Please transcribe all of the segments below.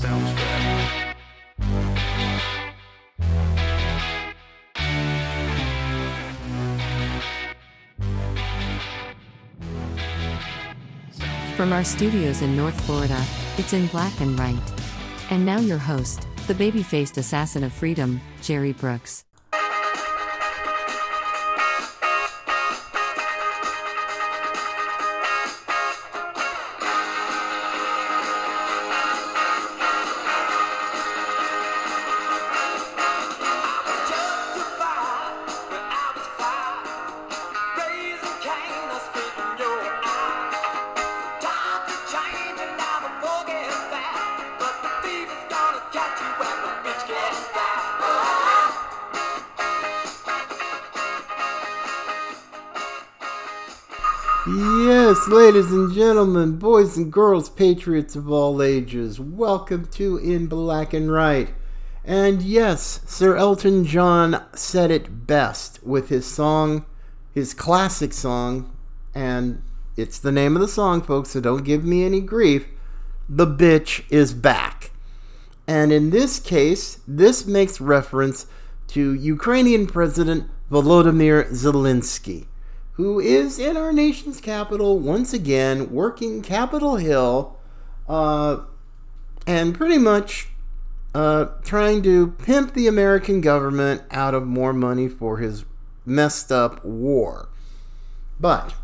Sounds good. From our studios in North Florida, it's in black and white. And now your host, the baby-faced assassin of freedom, Jerry Brooks. Ladies and gentlemen, boys and girls, patriots of all ages, welcome to In Black and Right. And yes, Sir Elton John said it best with his song, his classic song, and it's the name of the song, folks, so don't give me any grief, The Bitch Is Back. And in this case, this makes reference to Ukrainian President Volodymyr Zelenskyy, who is in our nation's capital once again, working Capitol Hill, and pretty much trying to pimp the American government out of more money for his messed up war. But,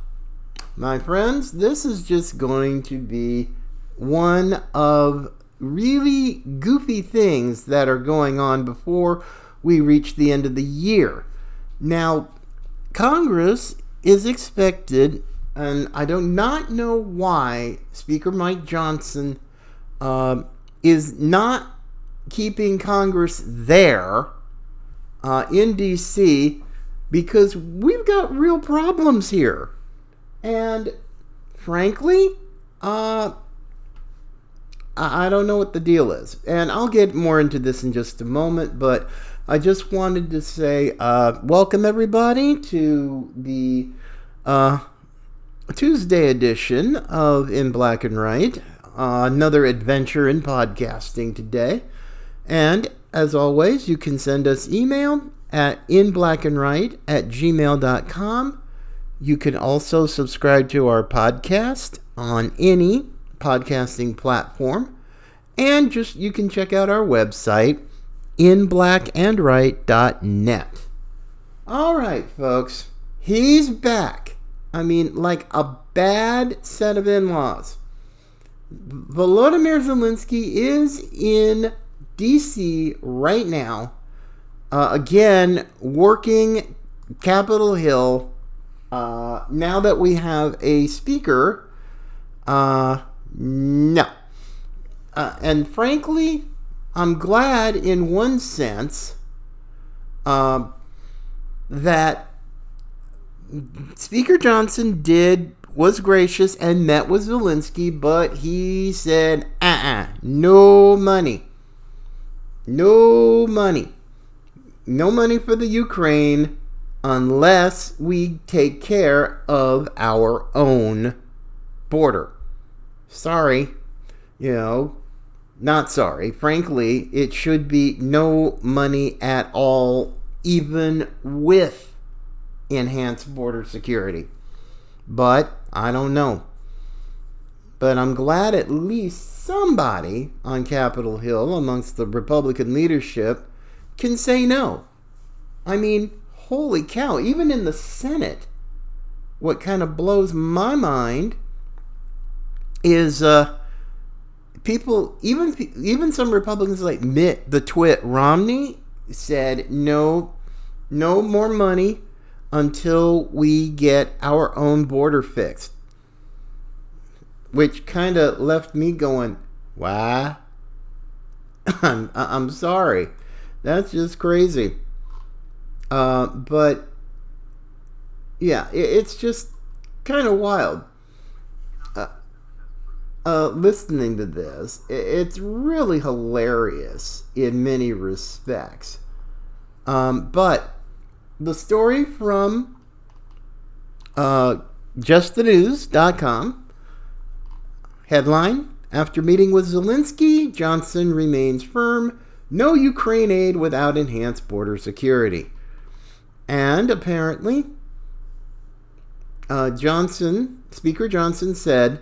my friends, this is just going to be one of really goofy things that are going on before we reach the end of the year. Now, Congress is expected, and I do not know why Speaker Mike Johnson is not keeping Congress there in D.C., because we've got real problems here. And frankly, I don't know what the deal is. And I'll get more into this in just a moment, but I just wanted to say welcome everybody to the Tuesday edition of In Black and Right, another adventure in podcasting today. And as always, you can send us email at inblackandright@gmail.com. You can also subscribe to our podcast on any podcasting platform, and just you can check out our website, inblackandright.net. All right, folks, he's back. I mean, like a bad set of in-laws. Volodymyr Zelenskyy is in D.C. right now, again, working Capitol Hill, now that we have a speaker. And frankly, I'm glad in one sense that Speaker Johnson was gracious and met with Zelenskyy, but he said, no money for the Ukraine unless we take care of our own border. Sorry, not sorry. Frankly, it should be no money at all, even with enhanced border security. But I don't know. But I'm glad at least somebody on Capitol Hill amongst the Republican leadership can say no. I mean, holy cow, even in the Senate, what kind of blows my mind is people, even some Republicans like Mitt the Twit Romney said, no more money until we get our own border fixed. Which kind of left me going, why? I'm sorry. That's just crazy. But, yeah, it's just kind of wild. Listening to this, it's really hilarious in many respects. But the story from justthenews.com, headline, After meeting with Zelenskyy, Johnson remains firm, no Ukraine aid without enhanced border security. And apparently, Speaker Johnson said,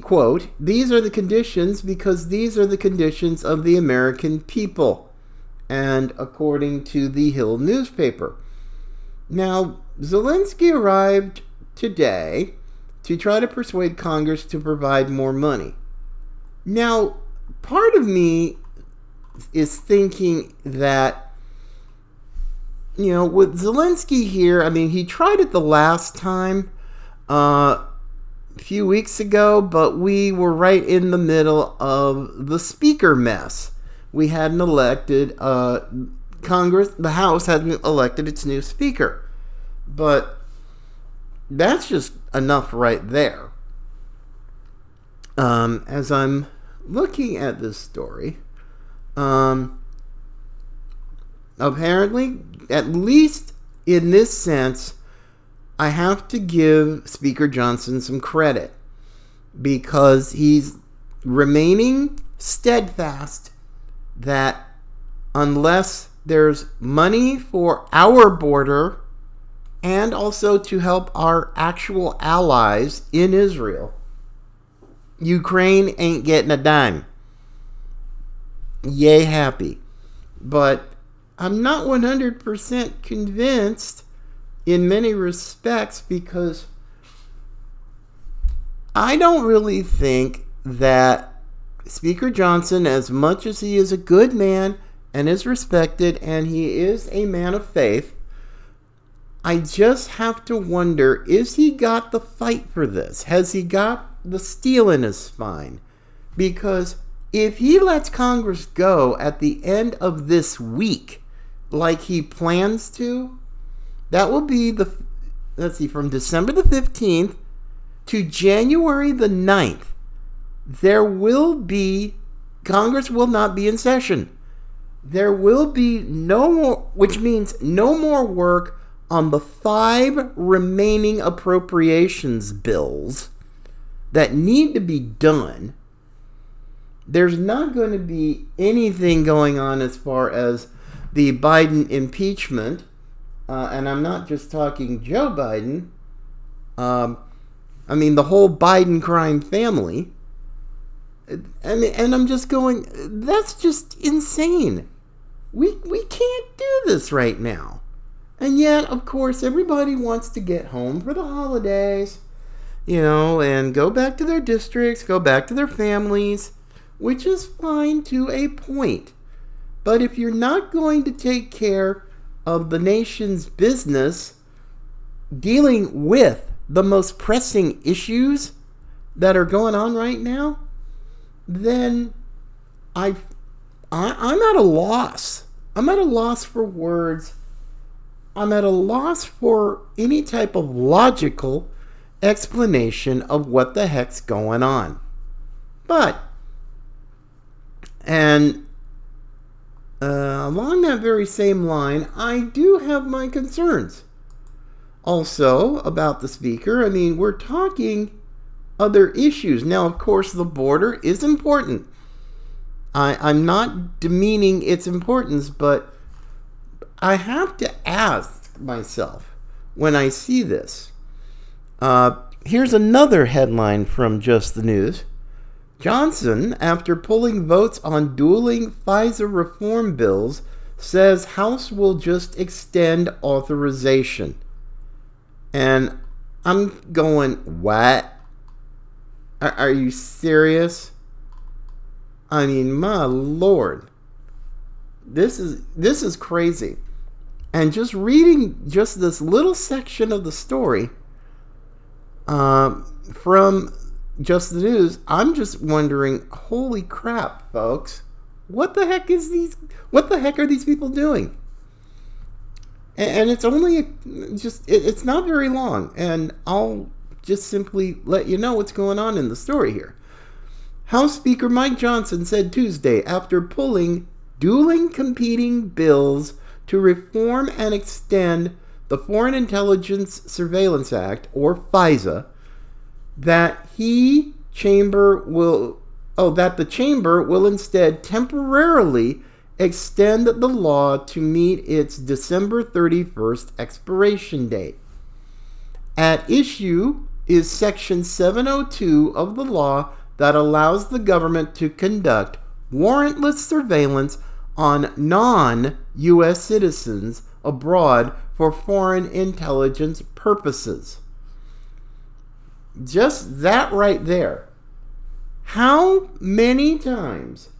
quote, these are the conditions because these are the conditions of the American people. And according to the Hill newspaper. Now, Zelenskyy arrived today to try to persuade Congress to provide more money. Now, part of me is thinking that, you know, with Zelenskyy here, I mean, he tried it the last time a few weeks ago, but we were right in the middle of the speaker mess. We hadn't elected Congress. The House hadn't elected its new speaker. But that's just enough right there. As I'm looking at this story, apparently, at least in this sense, I have to give Speaker Johnson some credit because he's remaining steadfast that unless there's money for our border and also to help our actual allies in Israel, Ukraine ain't getting a dime. Yay happy. But I'm not 100% convinced in many respects because I don't really think that Speaker Johnson, as much as he is a good man and is respected and he is a man of faith, I just have to wonder, is he got the fight for this? Has he got the steel in his spine? Because if he lets Congress go at the end of this week, like he plans to, that will be from December the 15th to January the 9th. There will be, Congress will not be in session. There will be no more, which means no more work on the 5 remaining appropriations bills that need to be done. There's not going to be anything going on as far as the Biden impeachment, and I'm not just talking Joe Biden, I mean the whole Biden crime family. And I'm just going, that's just insane. We can't do this right now. And yet, of course, everybody wants to get home for the holidays, you know, and go back to their districts, go back to their families, which is fine to a point. But if you're not going to take care of the nation's business, dealing with the most pressing issues that are going on right now, then I'm at a loss. I'm at a loss for words. I'm at a loss for any type of logical explanation of what the heck's going on. But, and along that very same line, I do have my concerns. Also, about the speaker, I mean, we're talking other issues. Now, of course, the border is important. I'm not demeaning its importance, but I have to ask myself when I see this. Here's another headline from Just the News. Johnson, after pulling votes on dueling FISA reform bills, says House will just extend authorization. And I'm going, what? Are you serious? I mean, my Lord, this is crazy. And just reading just this little section of the story from Just the News, I'm just wondering, holy crap, folks, what the heck are these people doing? And it's only it's not very long, and I'll just simply let you know what's going on in the story here. House Speaker Mike Johnson said Tuesday after pulling dueling competing bills to reform and extend the Foreign Intelligence Surveillance Act, or FISA, that he the chamber will instead temporarily extend the law to meet its December 31st expiration date. At issue is Section 702 of the law that allows the government to conduct warrantless surveillance on non-U.S. citizens abroad for foreign intelligence purposes. Just that right there. How many times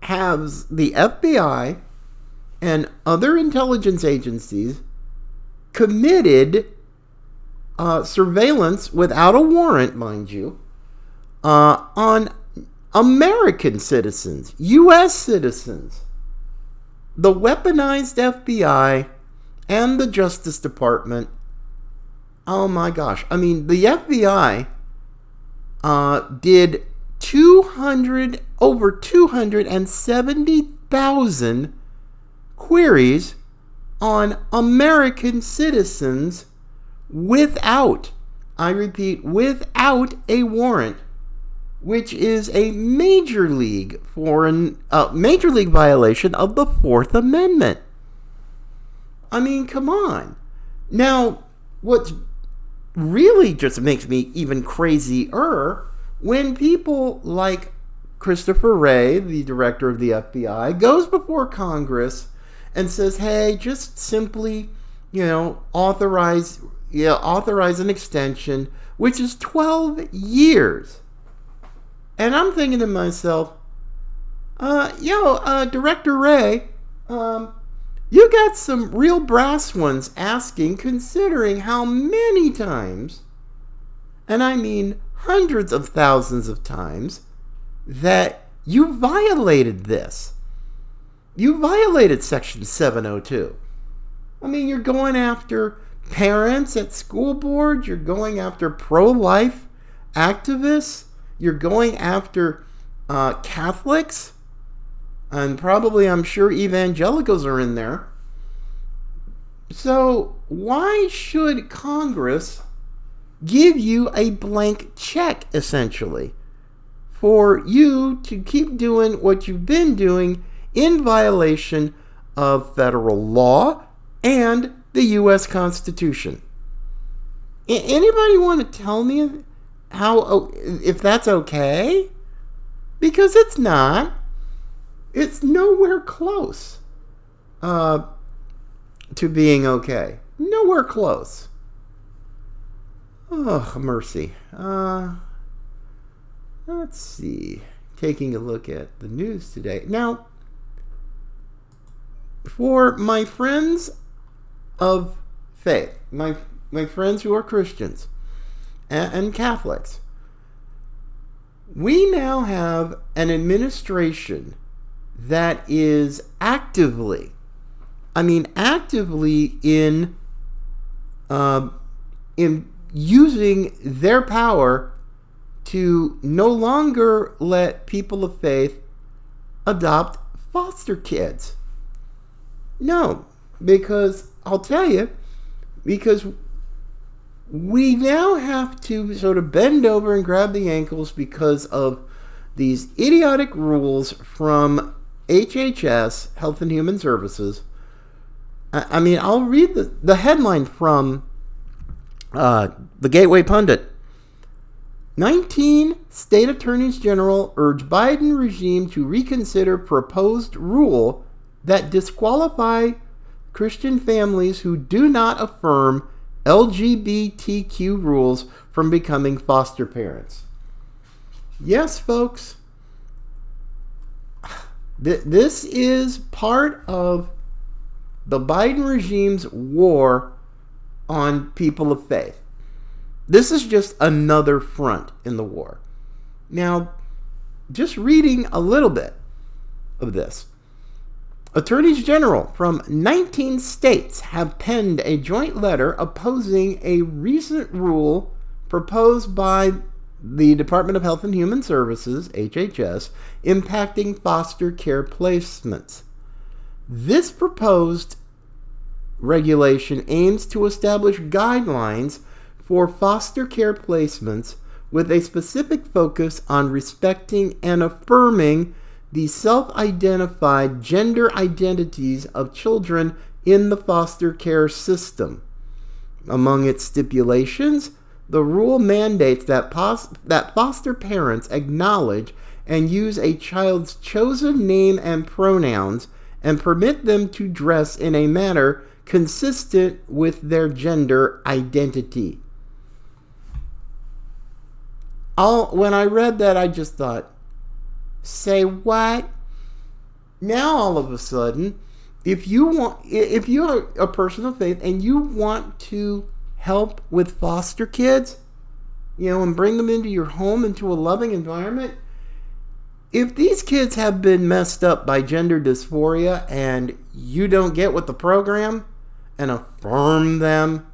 has the FBI and other intelligence agencies committed surveillance without a warrant, mind you, on American citizens, U.S. citizens? The weaponized FBI and the Justice Department, oh my gosh. I mean, the FBI did over 270,000 queries on American citizens without a warrant, which is a major league violation of the Fourth Amendment. I mean, come on. Now, what really just makes me even crazier when people like Christopher Wray, the director of the FBI, goes before Congress and says, "Hey, just simply, authorize an extension, which is 12 years." And I'm thinking to myself, Director Wray, you got some real brass ones asking, considering how many times, and I mean hundreds of thousands of times, that you violated this. You violated Section 702. I mean, you're going after parents at school boards. You're going after pro-life activists. You're going after Catholics, and probably, I'm sure, evangelicals are in there. So why should Congress give you a blank check, essentially, for you to keep doing what you've been doing in violation of federal law and the U.S. Constitution? Anybody want to tell me how, if that's okay? Because it's not. It's nowhere close to being okay. Nowhere close. Oh, mercy. Let's see. Taking a look at the news today. Now, for my friends of faith, my friends who are Christians and Catholics, we now have an administration that is actively in using their power to no longer let people of faith adopt foster kids. No, because I'll tell you, because we now have to sort of bend over and grab the ankles because of these idiotic rules from HHS, Health and Human Services. I mean, I'll read the headline from the Gateway Pundit. 19 state attorneys general urge Biden regime to reconsider proposed rule that disqualify Christian families who do not affirm LGBTQ rules from becoming foster parents. Yes, folks, this is part of the Biden regime's war on people of faith. This is just another front in the war. Now, just reading a little bit of this. Attorneys general from 19 states have penned a joint letter opposing a recent rule proposed by the Department of Health and Human Services, HHS, impacting foster care placements. This proposed regulation aims to establish guidelines for foster care placements with a specific focus on respecting and affirming the self-identified gender identities of children in the foster care system. Among its stipulations, the rule mandates that foster parents acknowledge and use a child's chosen name and pronouns and permit them to dress in a manner consistent with their gender identity. When I read that, I just thought, say what? Now all of a sudden, if you're a person of faith and you want to help with foster kids, and bring them into your home, into a loving environment, if these kids have been messed up by gender dysphoria and you don't get with the program and affirm them,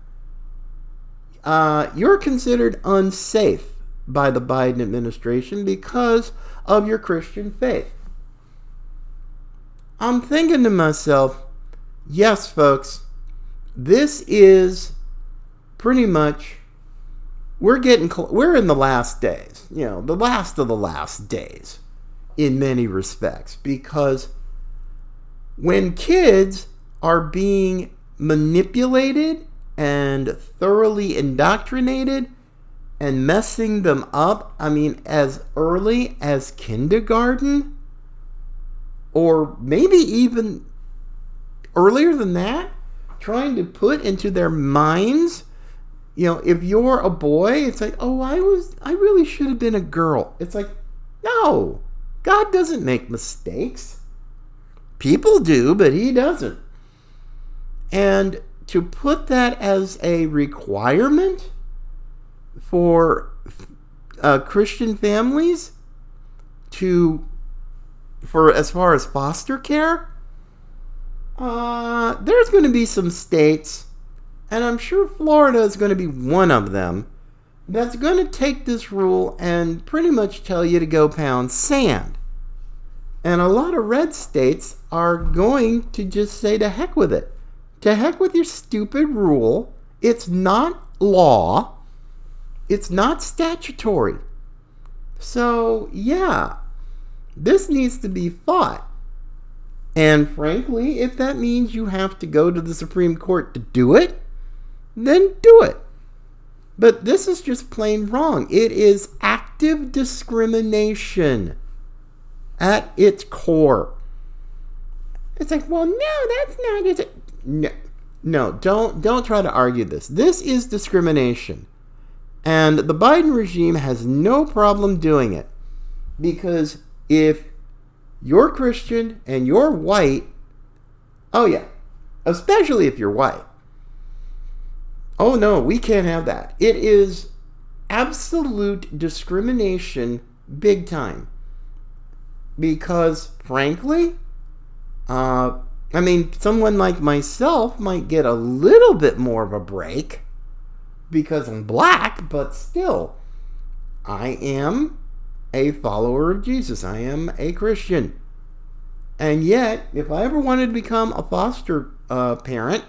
you're considered unsafe by the Biden administration because of your Christian faith. I'm thinking to myself, yes, folks, this is pretty much, we're in the last days, the last of the last days in many respects, because when kids are being manipulated and thoroughly indoctrinated and messing them up, as early as kindergarten, or maybe even earlier than that, trying to put into their minds, if you're a boy, it's like, oh, I really should have been a girl. It's like, no, God doesn't make mistakes. People do, but he doesn't. And to put that as a requirement for Christian families for as far as foster care, there's going to be some states, and I'm sure Florida is going to be one of them, that's going to take this rule and pretty much tell you to go pound sand. And a lot of red states are going to just say to heck with it. To heck with your stupid rule. It's not law. It's not statutory. So, yeah, this needs to be fought. And frankly, if that means you have to go to the Supreme Court to do it, then do it. But this is just plain wrong. It is active discrimination at its core. It's like, well, no, that's not it. No, don't try to argue this. This is discrimination. And the Biden regime has no problem doing it, because if you're Christian and you're white, oh yeah, especially if you're white, oh no, we can't have that. It is absolute discrimination, big time. Because frankly, someone like myself might get a little bit more of a break because I'm black, but still, I am a follower of Jesus. I am a Christian. And yet, if I ever wanted to become a foster parent,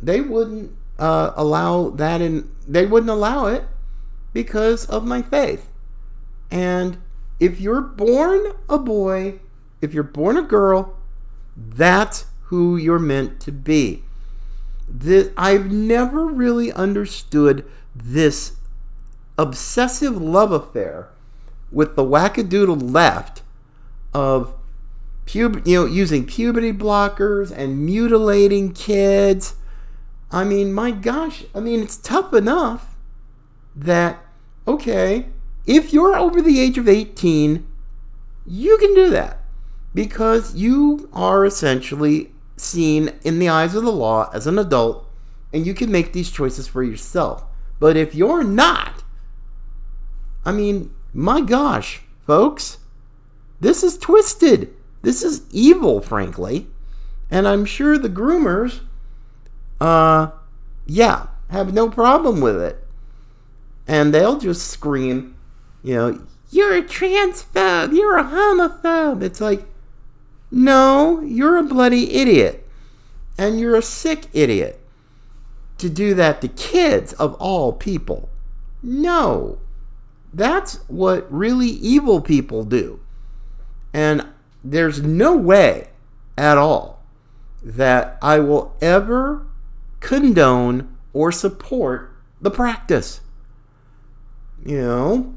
they wouldn't allow that in. They wouldn't allow it because of my faith. And if you're born a boy, if you're born a girl, that's who you're meant to be. I've never really understood this obsessive love affair with the wackadoodle left of using puberty blockers and mutilating kids. My gosh, it's tough enough that, okay, if you're over the age of 18, you can do that because you are essentially seen in the eyes of the law as an adult, and you can make these choices for yourself. But if you're not, my gosh, folks, this is twisted. This is evil, frankly. And I'm sure the groomers, have no problem with it. And they'll just scream, you're a transphobe, you're a homophobe. It's like, no, you're a bloody idiot, and you're a sick idiot to do that to kids of all people. No, That's what really evil people do. And there's no way at all that I will ever condone or support the practice. You know,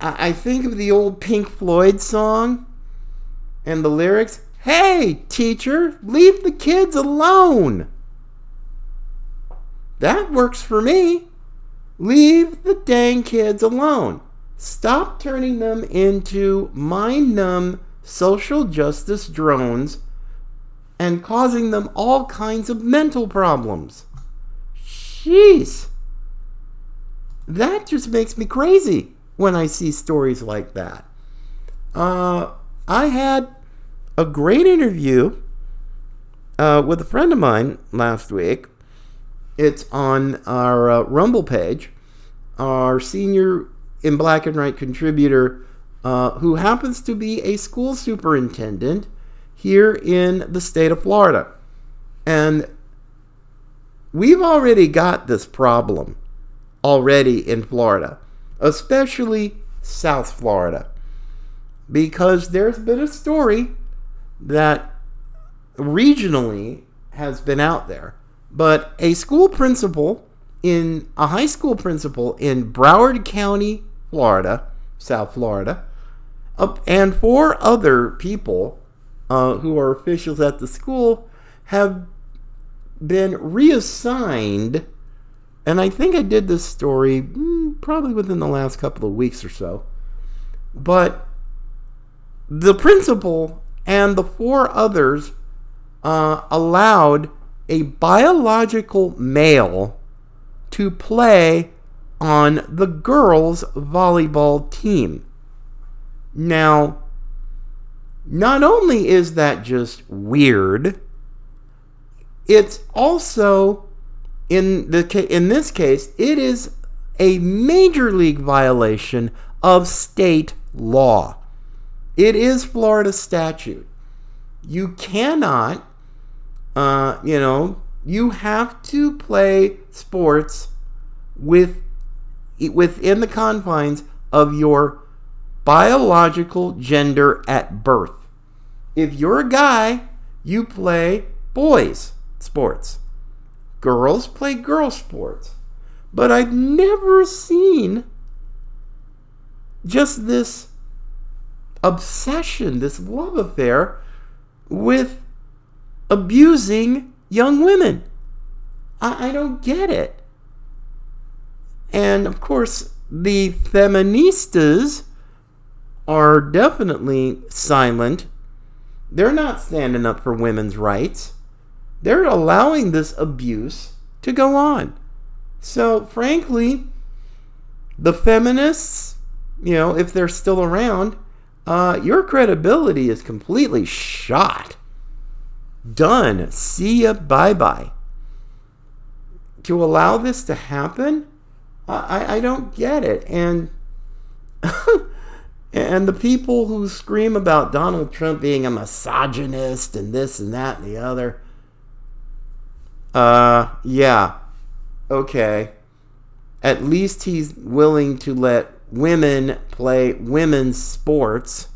I think of the old Pink Floyd song and the lyrics, "Hey, teacher, leave the kids alone." That works for me. Leave the dang kids alone. Stop turning them into mind-numb social justice drones and causing them all kinds of mental problems. Jeez. That just makes me crazy when I see stories like that. I had a great interview with a friend of mine last week. It's on our Rumble page. Our senior in Black and White contributor, who happens to be a school superintendent here in the state of Florida. And we've already got this problem already in Florida, especially South Florida, because there's been a story that regionally has been out there. But a school principal in a high school principal in Broward County, Florida, South Florida, and four other people who are officials at the school have been reassigned. And I think I did this story probably within the last couple of weeks or so. But the principal and the four others allowed a biological male to play on the girls' volleyball team. Now, not only is that just weird, it's also, in this case, it is a major league violation of state law. It is Florida statute. You cannot you have to play sports within the confines of your biological gender at birth. If you're a guy, you play boys' sports. Girls play girl sports. But I've never seen just this obsession, this love affair with abusing young women. I don't get it. And of course, the feministas are definitely silent. They're not standing up for women's rights. They're allowing this abuse to go on. So frankly, the feminists, you know, if they're still around, your credibility is completely shot. Done. See ya. Bye-bye. To allow this to happen? I don't get it. And and the people who scream about Donald Trump being a misogynist and this and that and the other. Yeah. Okay. At least he's willing to let women play women's sports.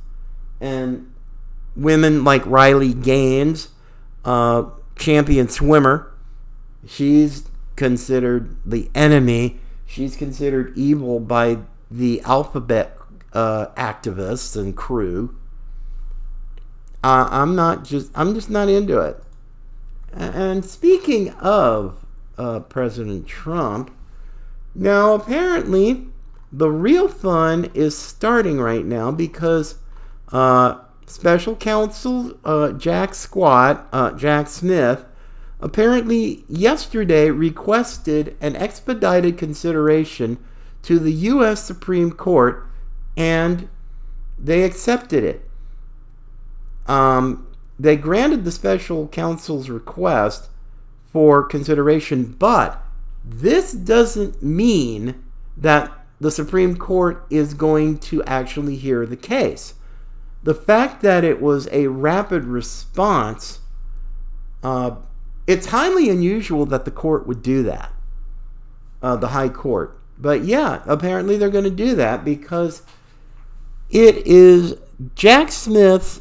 And women like Riley Gaines, champion swimmer, she's considered the enemy. She's considered evil by the alphabet activists and crew. I'm just not into it. And speaking of President Trump, now apparently the real fun is starting right now because Special Counsel Jack Smith, apparently yesterday requested an expedited consideration to the U.S. Supreme Court, and they accepted it. They granted the Special Counsel's request for consideration, but this doesn't mean that the Supreme Court is going to actually hear the case. The fact that it was a rapid response, it's highly unusual that the court would do that, the high court. But yeah, apparently they're going to do that because it is Jack Smith's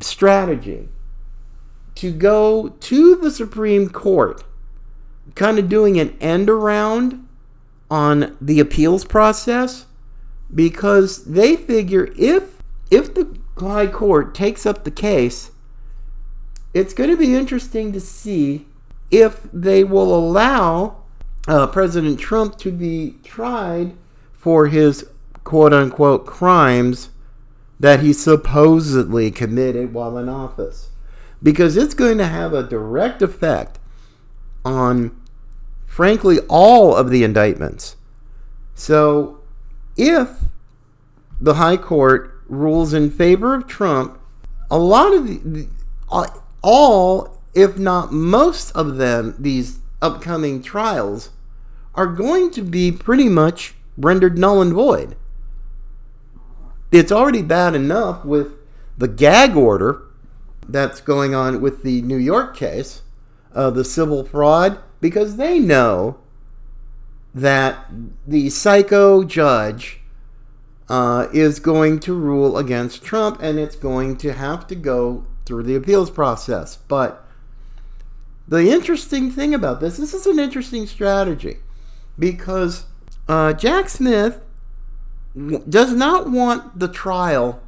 strategy to go to the Supreme Court, kind of doing an end around on the appeals process, because they figure if the High Court takes up the case, it's going to be interesting to see if they will allow President Trump to be tried for his quote-unquote crimes that he supposedly committed while in office. Because it's going to have a direct effect on, frankly, all of the indictments. So if the High Court rules in favor of Trump, a lot of all, if not most of them, these upcoming trials are going to be pretty much rendered null and void. It's already bad enough with the gag order that's going on with the New York case, the civil fraud, because they know that the psycho judge is going to rule against Trump, and it's going to have to go through the appeals process. But the interesting thing about this is an interesting strategy, because Jack Smith does not want the trial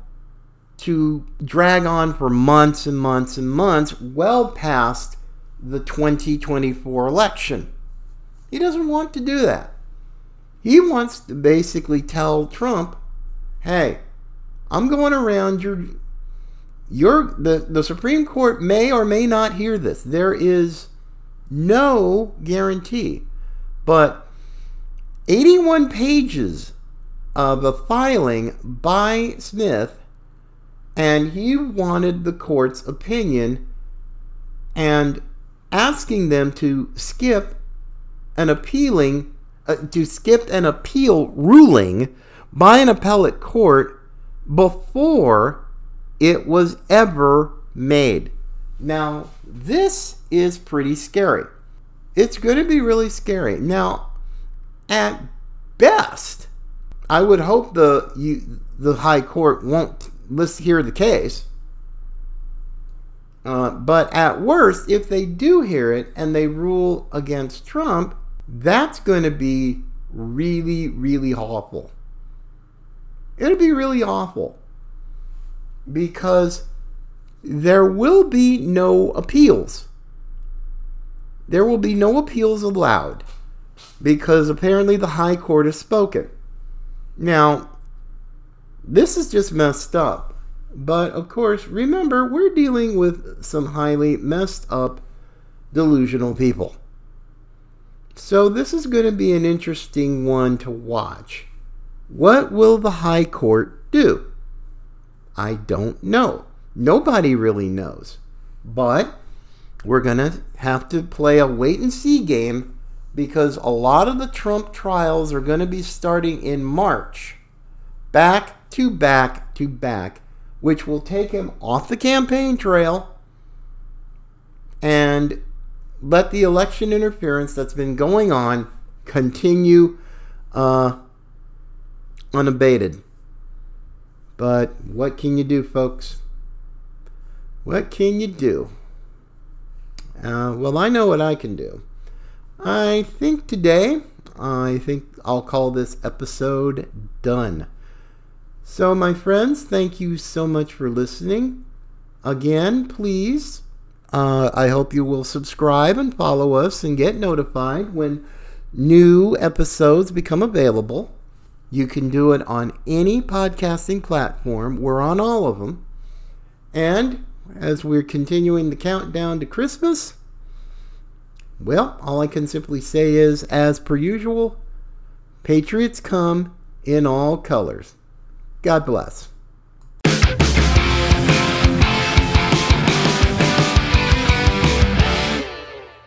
to drag on for months and months and months, well past the 2024 election. He doesn't want to do that. He wants to basically tell Trump, hey, I'm going around the Supreme Court may or may not hear this. There is no guarantee. But 81 pages of a filing by Smith, and he wanted the court's opinion and asking them to skip an appealing to skip an appeal ruling by an appellate court before it was ever made. Now, this is pretty scary. It's going to be really scary. Now, at best, I would hope the High Court won't hear the case. But at worst, if they do hear it and they rule against Trump, that's going to be really, really awful. It'll be really awful, because there will be no appeals. There will be no appeals allowed, because apparently the High Court has spoken. Now, this is just messed up. But, of course, remember, we're dealing with some highly messed up, delusional people. So this is going to be an interesting one to watch. What will the High Court do? I don't know. Nobody really knows. But we're going to have to play a wait-and-see game, because a lot of the Trump trials are going to be starting in March. Back to back to back, which will take him off the campaign trail and let the election interference that's been going on continue unabated. But what can you do, folks? What can you do? Well, I know what I can do. I think I'll call this episode done. So, my friends, thank you so much for listening. Again, please, I hope you will subscribe and follow us and get notified when new episodes become available. You can do it on any podcasting platform. We're on all of them. And as we're continuing the countdown to Christmas, well, all I can simply say is, as per usual, patriots come in all colors. God bless.